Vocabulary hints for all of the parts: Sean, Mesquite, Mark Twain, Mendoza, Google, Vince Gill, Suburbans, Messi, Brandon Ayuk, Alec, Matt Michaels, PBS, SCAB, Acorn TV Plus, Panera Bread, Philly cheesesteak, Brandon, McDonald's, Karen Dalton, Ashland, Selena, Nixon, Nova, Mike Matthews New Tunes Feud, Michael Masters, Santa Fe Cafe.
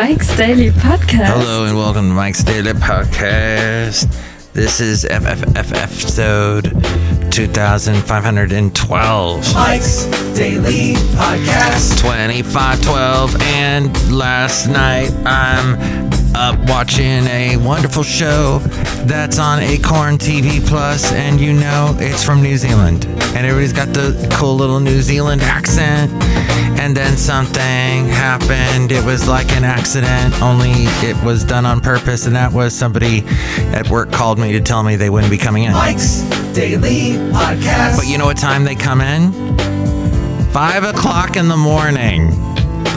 Mike's Daily Podcast. Hello and welcome to Mike's Daily Podcast. This is episode 2512. Mike's Daily Podcast. 2512. And last night I'm up watching a wonderful show that's on Acorn TV Plus, and you know it's from New Zealand, and everybody's got the cool little New Zealand accent. And then something happened. It was like an accident, only it was done on purpose, and that was somebody at work called me to tell me they wouldn't be coming in. Mike's Daily Podcast. But you know what time they come in? 5 o'clock in the morning.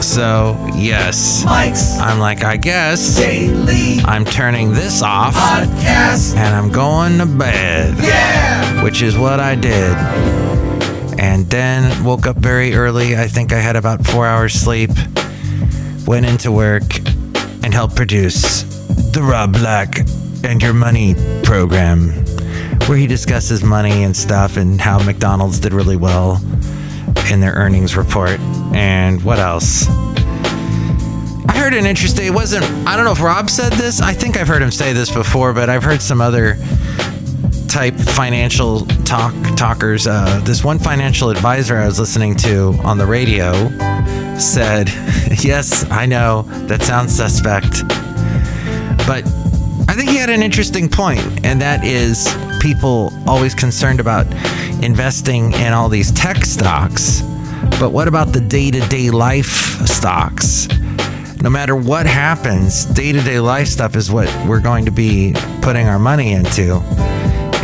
So, yes, Mike's I'm like, I guess Daily I'm turning this off podcast. And I'm going to bed. Yeah! Which is what I did. And then woke up very early. I think I had about 4 hours sleep. Went into work and helped produce The Rob Black and Your Money program, where he discusses money and stuff and how McDonald's did really well in their earnings report. And what else? I heard an interesting, it wasn't, I don't know if Rob said this. I think I've heard him say this before, but I've heard some other type financial talkers. This one financial advisor I was listening to on the radio said, yes, I know, that sounds suspect. But I think he had an interesting point, and that is people always concerned about investing in all these tech stocks. But what about the day-to-day life stocks? No matter what happens, day-to-day life stuff is what we're going to be putting our money into.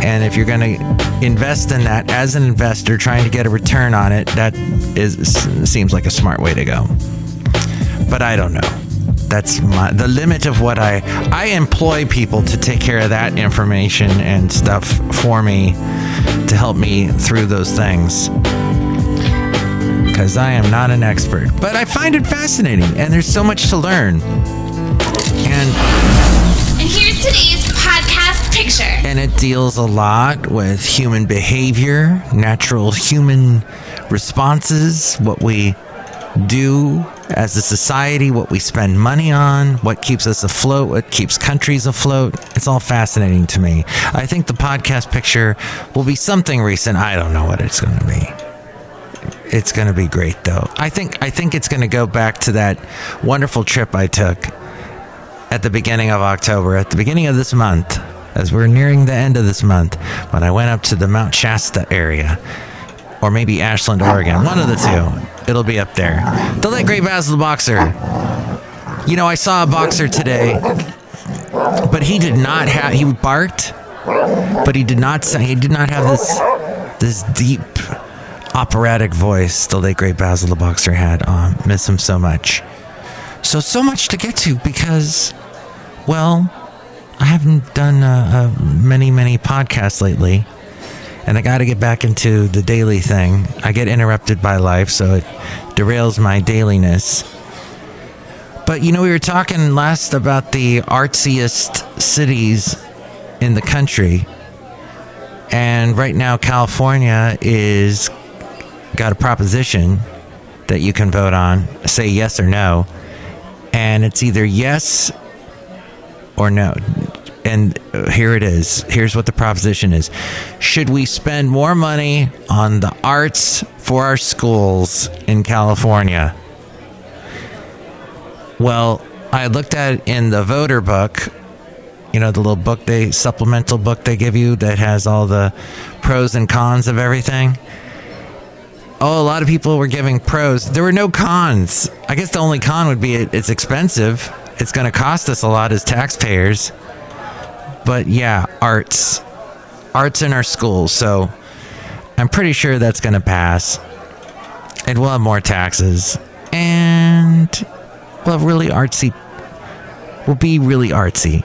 And if you're going to invest in that as an investor trying to get a return on it, that seems like a smart way to go. But I don't know. That's the limit of what I employ people to take care of that information and stuff for me to help me through those things. Because I am not an expert, but I find it fascinating, and there's so much to learn. And here's today's podcast picture. And it deals a lot with human behavior, natural human responses, what we do as a society, what we spend money on, what keeps us afloat, what keeps countries afloat. It's all fascinating to me. I think the podcast picture will be something recent. I don't know what it's going to be. It's going to be great, though. I think it's going to go back to that wonderful trip I took at the beginning of October, at the beginning of this month, as we're nearing the end of this month, when I went up to the Mount Shasta area, or maybe Ashland, Oregon. One of the two. It'll be up there. The late great Basil the Boxer. You know, I saw a boxer today, but he did not have. He barked, but he did not. He did not have this deep operatic voice the late great Basil the Boxer had. Miss him so much. So much to get to because, well, I haven't done many podcasts lately, and I got to get back into the daily thing. I get interrupted by life, so it derails my dailiness. But you know, we were talking last about the artsiest cities in the country, and right now California is got a proposition that you can vote on, say yes or no, and it's either yes or no. And here it is. Here's what the proposition is. Should we spend more money on the arts for our schools in California? Well, I looked at it in the voter book, you know, the little book, they supplemental book they give you that has all the pros and cons of everything. Oh, a lot of people were giving pros. There were no cons. I guess the only con would be it's expensive. It's going to cost us a lot as taxpayers. But yeah, arts. Arts in our schools. So I'm pretty sure that's going to pass. And we'll have more taxes. And we'll have really artsy. We'll be really artsy.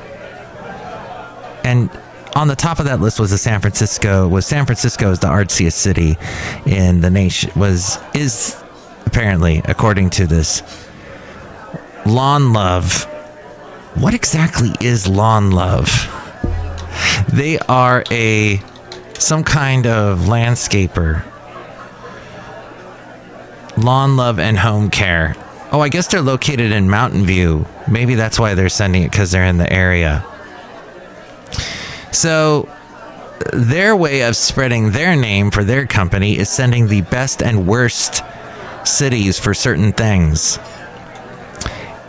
And on the top of that list was San Francisco is the artsiest city in the nation, is apparently, according to this. Lawn Love. What exactly is Lawn Love? They are some kind of landscaper. Lawn Love and Home Care Oh, I guess they're located in Mountain View. Maybe that's why they're sending it, because they're in the area. So their way of spreading their name for their company is sending the best and worst cities for certain things.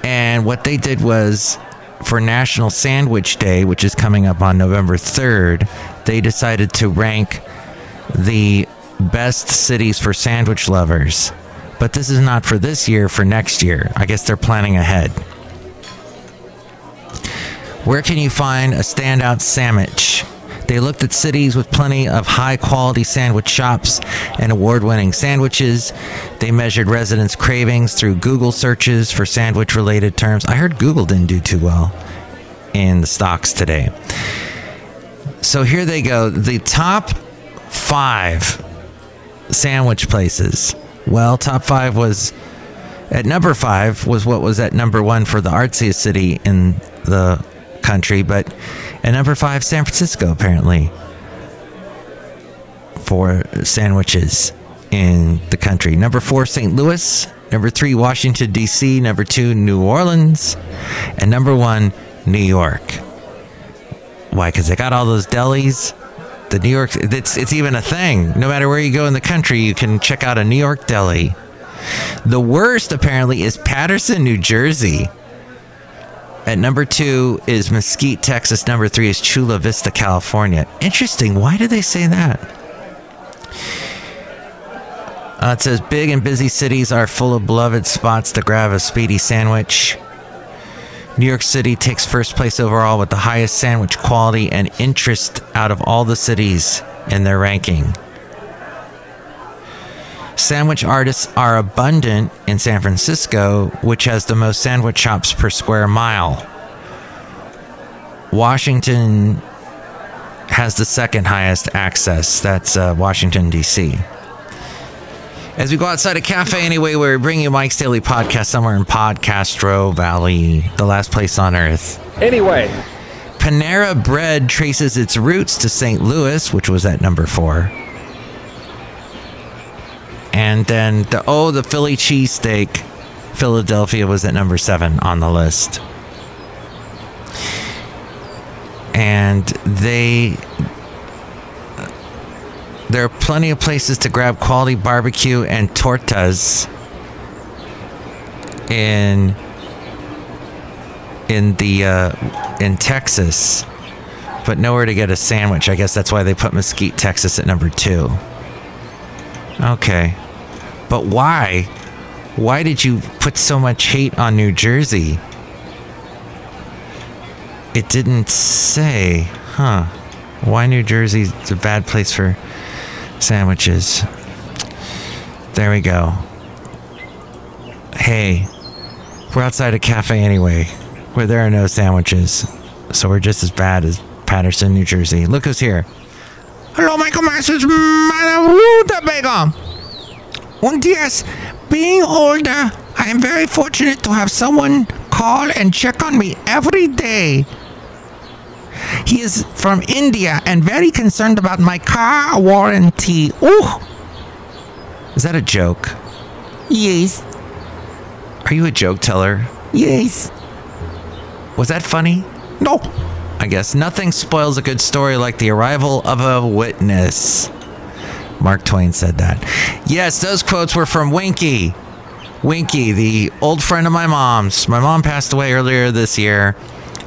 And what they did was, for National Sandwich Day, which is coming up on November 3rd, they decided to rank the best cities for sandwich lovers. But this is not for this year, for next year. I guess they're planning ahead. Where can you find a standout sandwich? They looked at cities with plenty of high-quality sandwich shops and award-winning sandwiches. They measured residents' cravings through Google searches for sandwich-related terms. I heard Google didn't do too well in the stocks today. So here they go. The top 5 sandwich places. Well, top 5 was... At number 5 was what was at number 1 for the artsiest city in the country, but at number 5, San Francisco, apparently, for sandwiches in the country. Number 4, St. Louis. Number 3, Washington, D.C. Number 2, New Orleans. And number 1, New York. Why? Because they got all those delis. The New York, it's even a thing. No matter where you go in the country, you can check out a New York deli. The worst, apparently, is Patterson, New Jersey. At number 2 is Mesquite, Texas. Number 3 is Chula Vista, California. Interesting. Why did they say that? It says, big and busy cities are full of beloved spots to grab a speedy sandwich. New York City takes first place overall with the highest sandwich quality and interest out of all the cities in their ranking. Sandwich artists are abundant in San Francisco, which has the most sandwich shops per square mile. Washington has the second highest access. That's Washington, D.C. As we go outside a cafe anyway, we're bringing you Mike's Daily Podcast somewhere in Podcastro Valley, the last place on Earth. Anyway. Panera Bread traces its roots to St. Louis, which was at number 4. And then the Philly cheesesteak, Philadelphia was at number 7 on the list. And there are plenty of places to grab quality barbecue and tortas in Texas, but nowhere to get a sandwich. I guess that's why they put Mesquite, Texas, at number 2. Okay. But why? Why did you put so much hate on New Jersey? It didn't say, huh? Why New Jersey's a bad place for sandwiches. There we go. Hey, we're outside a cafe anyway, where there are no sandwiches. So we're just as bad as Patterson, New Jersey. Look who's here. Hello, Michael Masters, Rutabaga. And yes, being older, I am very fortunate to have someone call and check on me every day. He is from India and very concerned about my car warranty. Ooh! Is that a joke? Yes. Are you a joke teller? Yes. Was that funny? No. I guess nothing spoils a good story like the arrival of a witness. Mark Twain said that. Yes, those quotes were from Winky. Winky, the old friend of my mom's. My mom passed away earlier this year,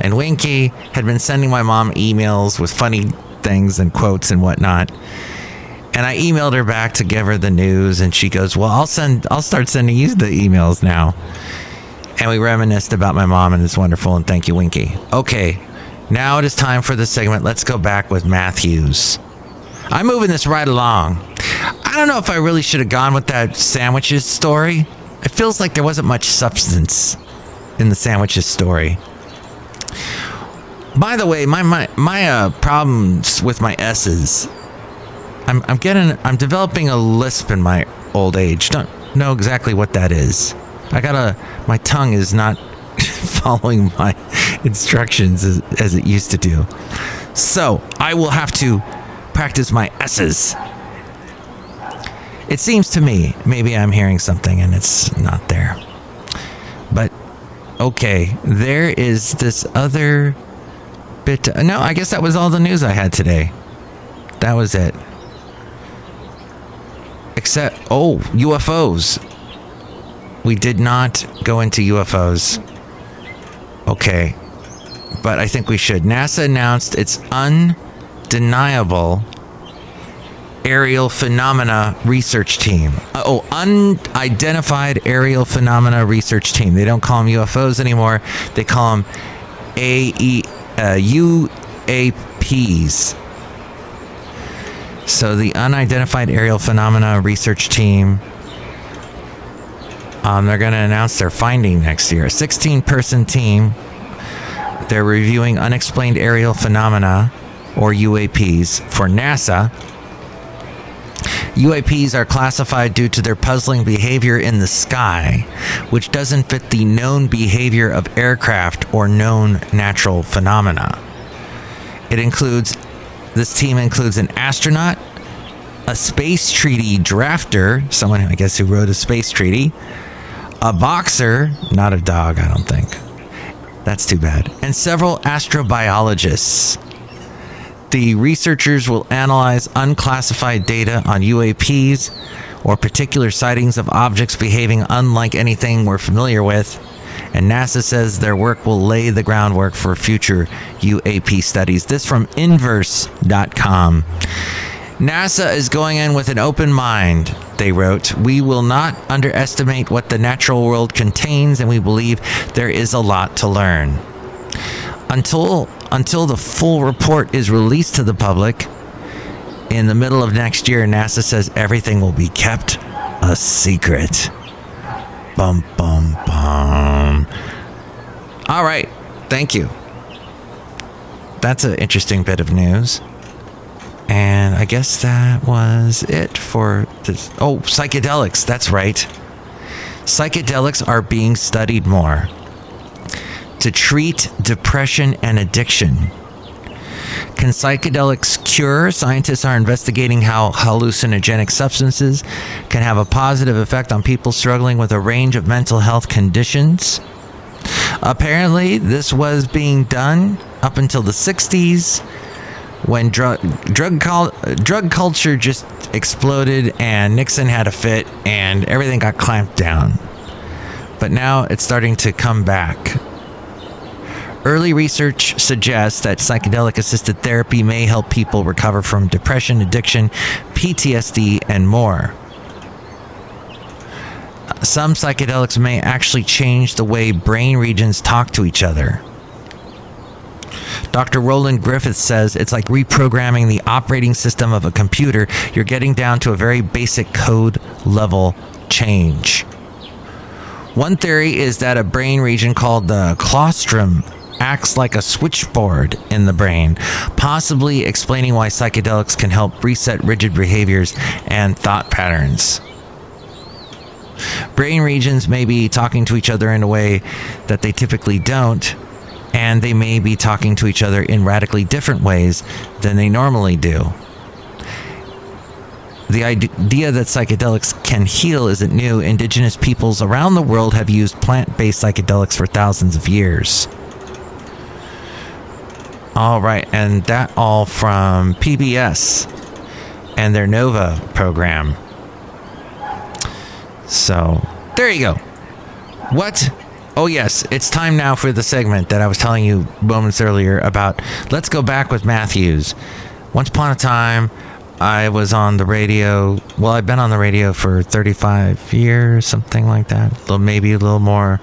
and Winky had been sending my mom emails with funny things and quotes and whatnot. And I emailed her back to give her the news, and she goes, well, I'll start sending you the emails now. And we reminisced about my mom, and it's wonderful, and thank you, Winky. Okay. Now it is time for the segment. Let's go back with Matthews. I'm moving this right along. I don't know if I really should have gone with that sandwiches story. It feels like there wasn't much substance in the sandwiches story. By the way, my problems with my S's. I'm developing a lisp in my old age. Don't know exactly what that is. My tongue is not following my instructions as it used to do. So I will have to practice my S's. It seems to me, maybe I'm hearing something and it's not there. Okay, there is this other bit. No, I guess that was all the news I had today. That was it. Except, oh, UFOs. We did not go into UFOs. Okay. But I think we should. NASA announced its undeniable aerial phenomena research team. Unidentified aerial phenomena research team. They don't call them UFOs anymore. They call them UAPs. So the Unidentified Aerial Phenomena Research Team, they're going to announce their finding next year. A 16-person team. They're reviewing unexplained aerial phenomena, or UAPs, for NASA. UAPs are classified due to their puzzling behavior in the sky, which doesn't fit the known behavior of aircraft or known natural phenomena. This team includes an astronaut, a space treaty drafter, someone I guess who wrote a space treaty, a boxer, not a dog, I don't think. That's too bad. And several astrobiologists. The researchers will analyze unclassified data on UAPs, or particular sightings of objects behaving unlike anything we're familiar with. And NASA says their work will lay the groundwork for future UAP studies. This from inverse.com. NASA is going in with an open mind, they wrote. We will not underestimate what the natural world contains, and we believe there is a lot to learn. Until the full report is released to the public in the middle of next year, NASA says everything will be kept a secret. Bum, bum, bum. All right. Thank you. That's an interesting bit of news. And I guess that was it for this. Oh, psychedelics. That's right. Psychedelics are being studied more to treat depression and addiction. Can psychedelics cure? Scientists are investigating how hallucinogenic substances can have a positive effect on people struggling with a range of mental health conditions. Apparently, this was being done up until the 60s when drug culture just exploded and Nixon had a fit and everything got clamped down. But now it's starting to come back. Early research suggests that psychedelic-assisted therapy may help people recover from depression, addiction, PTSD, and more. Some psychedelics may actually change the way brain regions talk to each other. Dr. Roland Griffith says it's like reprogramming the operating system of a computer. You're getting down to a very basic code level change. One theory is that a brain region called the claustrum acts like a switchboard in the brain, possibly explaining why psychedelics can help reset rigid behaviors and thought patterns. Brain regions may be talking to each other in a way that they typically don't, and they may be talking to each other in radically different ways than they normally do. The idea that psychedelics can heal isn't new. Indigenous peoples around the world have used plant-based psychedelics for thousands of years. All right, and that all from PBS and their Nova program. So, there you go. What? Oh, yes, it's time now for the segment that I was telling you moments earlier about. Let's go back with Matthews. Once upon a time, I was on the radio. Well, I've been on the radio for 35 years, something like that. Maybe a little more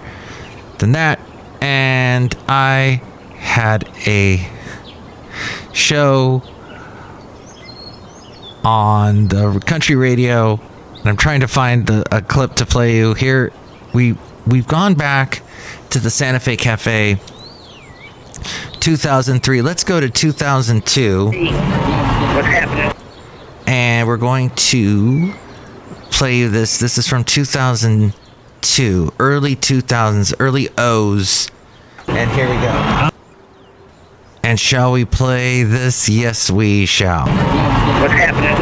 than that. And I had a show on the country radio. And I'm trying to find a clip to play you here. We've gone back to the Santa Fe Cafe, 2003. Let's go to 2002. What's happening? And we're going to play you this. This is from 2002, early 2000s, early O's. And here we go. And shall we play this? Yes, we shall. What's happening?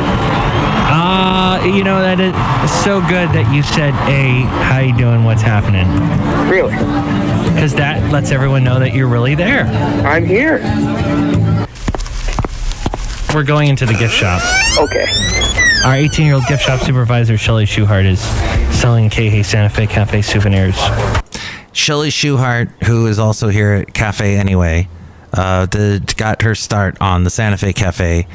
know, that it's so good that you said, hey, how you doing? What's happening? Really? Because that lets everyone know that you're really there. I'm here. We're going into the gift shop. Okay. Our 18-year-old gift shop supervisor, Shelly Shuhart, is selling Kay Santa Fe Cafe souvenirs. Shelly Shuhart, who is also here at Cafe Anyway, got her start on the Santa Fe Cafe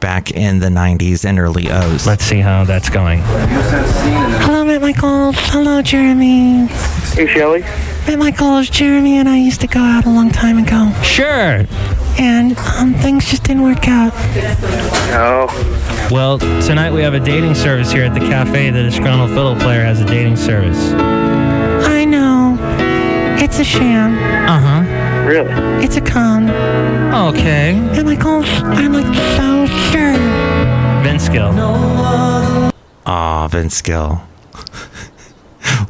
back in the 90s and early 00s. Let's see how that's going. Hello, Matt Michaels. Hello, Jeremy. Hey, Shelly. Matt Michaels, Jeremy and I used to go out a long time ago. Sure. And things just didn't work out. No. Well, tonight we have a dating service here at the cafe. The disgruntled fiddle player has a dating service. I know. It's a sham. Uh-huh. Really? It's a con. Okay. And I'm like so sure. Vince Gill. Aw, Vince Gill.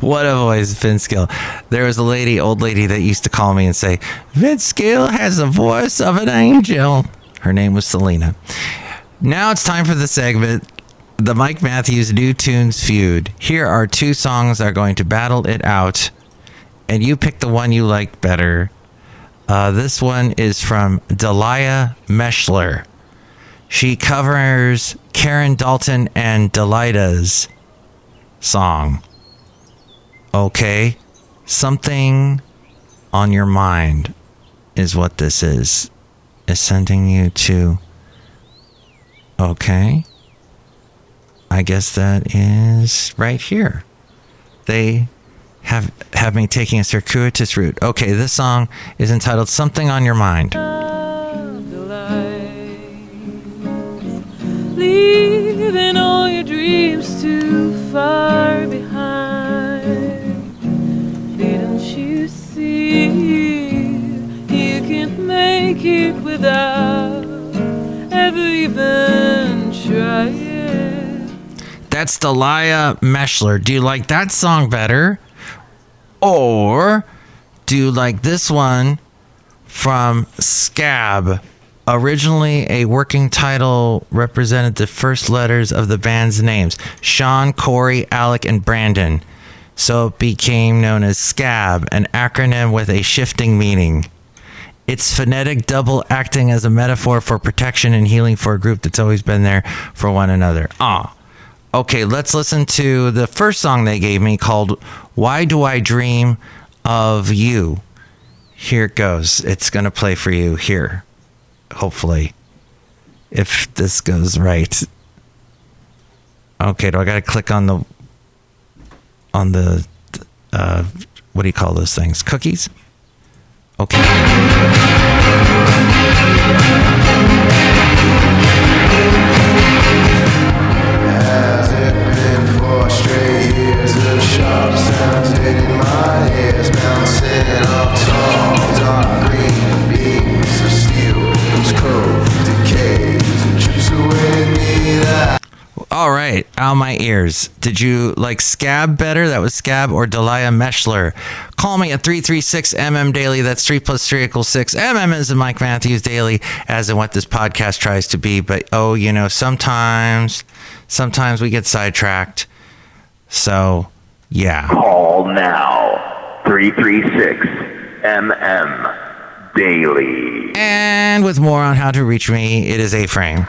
What a voice, Vince Gill. There was a old lady that used to call me and say, Vince Gill has the voice of an angel. Her name was Selena. Now it's time for the segment, the Mike Matthews New Tunes Feud. Here are two songs that are going to battle it out, and you pick the one you like better. This one is from Delia Meschler. She covers Karen Dalton and Delida's song. Okay, Something on Your Mind is what this is. Is sending you to... Okay. I guess that is right here. They have me taking a circuitous route. Okay, this song is entitled Something on Your Mind. Leaving all your dreams too far behind. Didn't you see you can't make it without ever even trying? That's Delia Meschler. Do you like that song better? Or do you like this one from SCAB? Originally, a working title represented the first letters of the band's names, Sean, Corey, Alec, and Brandon. So it became known as SCAB, an acronym with a shifting meaning. Its phonetic double acting as a metaphor for protection and healing for a group that's always been there for one another. Okay, let's listen to the first song they gave me called Why Do I Dream of You? Here it goes. It's going to play for you here, hopefully, if this goes right. Okay, do I got to click on the what do you call those things? Cookies? Okay. Straight years of sharp sounds hitting my ears, bouncing off tall, dark green beams of steel, whose cold decays and chips away at me. All right, out my ears. Did you like SCAB better? That was SCAB or Delia Meschler. Call me at 336-MM Daily. That's 3 + 3 = 6. MM is in Mike Matthews Daily, as in what this podcast tries to be. But, sometimes we get sidetracked. So, yeah. Call now. 336-MM Daily. And with more on how to reach me, it is A-Frame.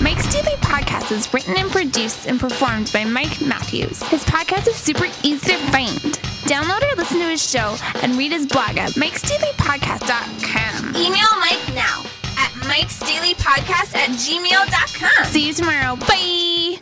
Mike's Daily Podcast is written and produced and performed by Mike Matthews. His podcast is super easy to find. Download or listen to his show and read his blog at mikesdailypodcast.com. Email Mike now at mikesdailypodcast@gmail.com. See you tomorrow. Bye!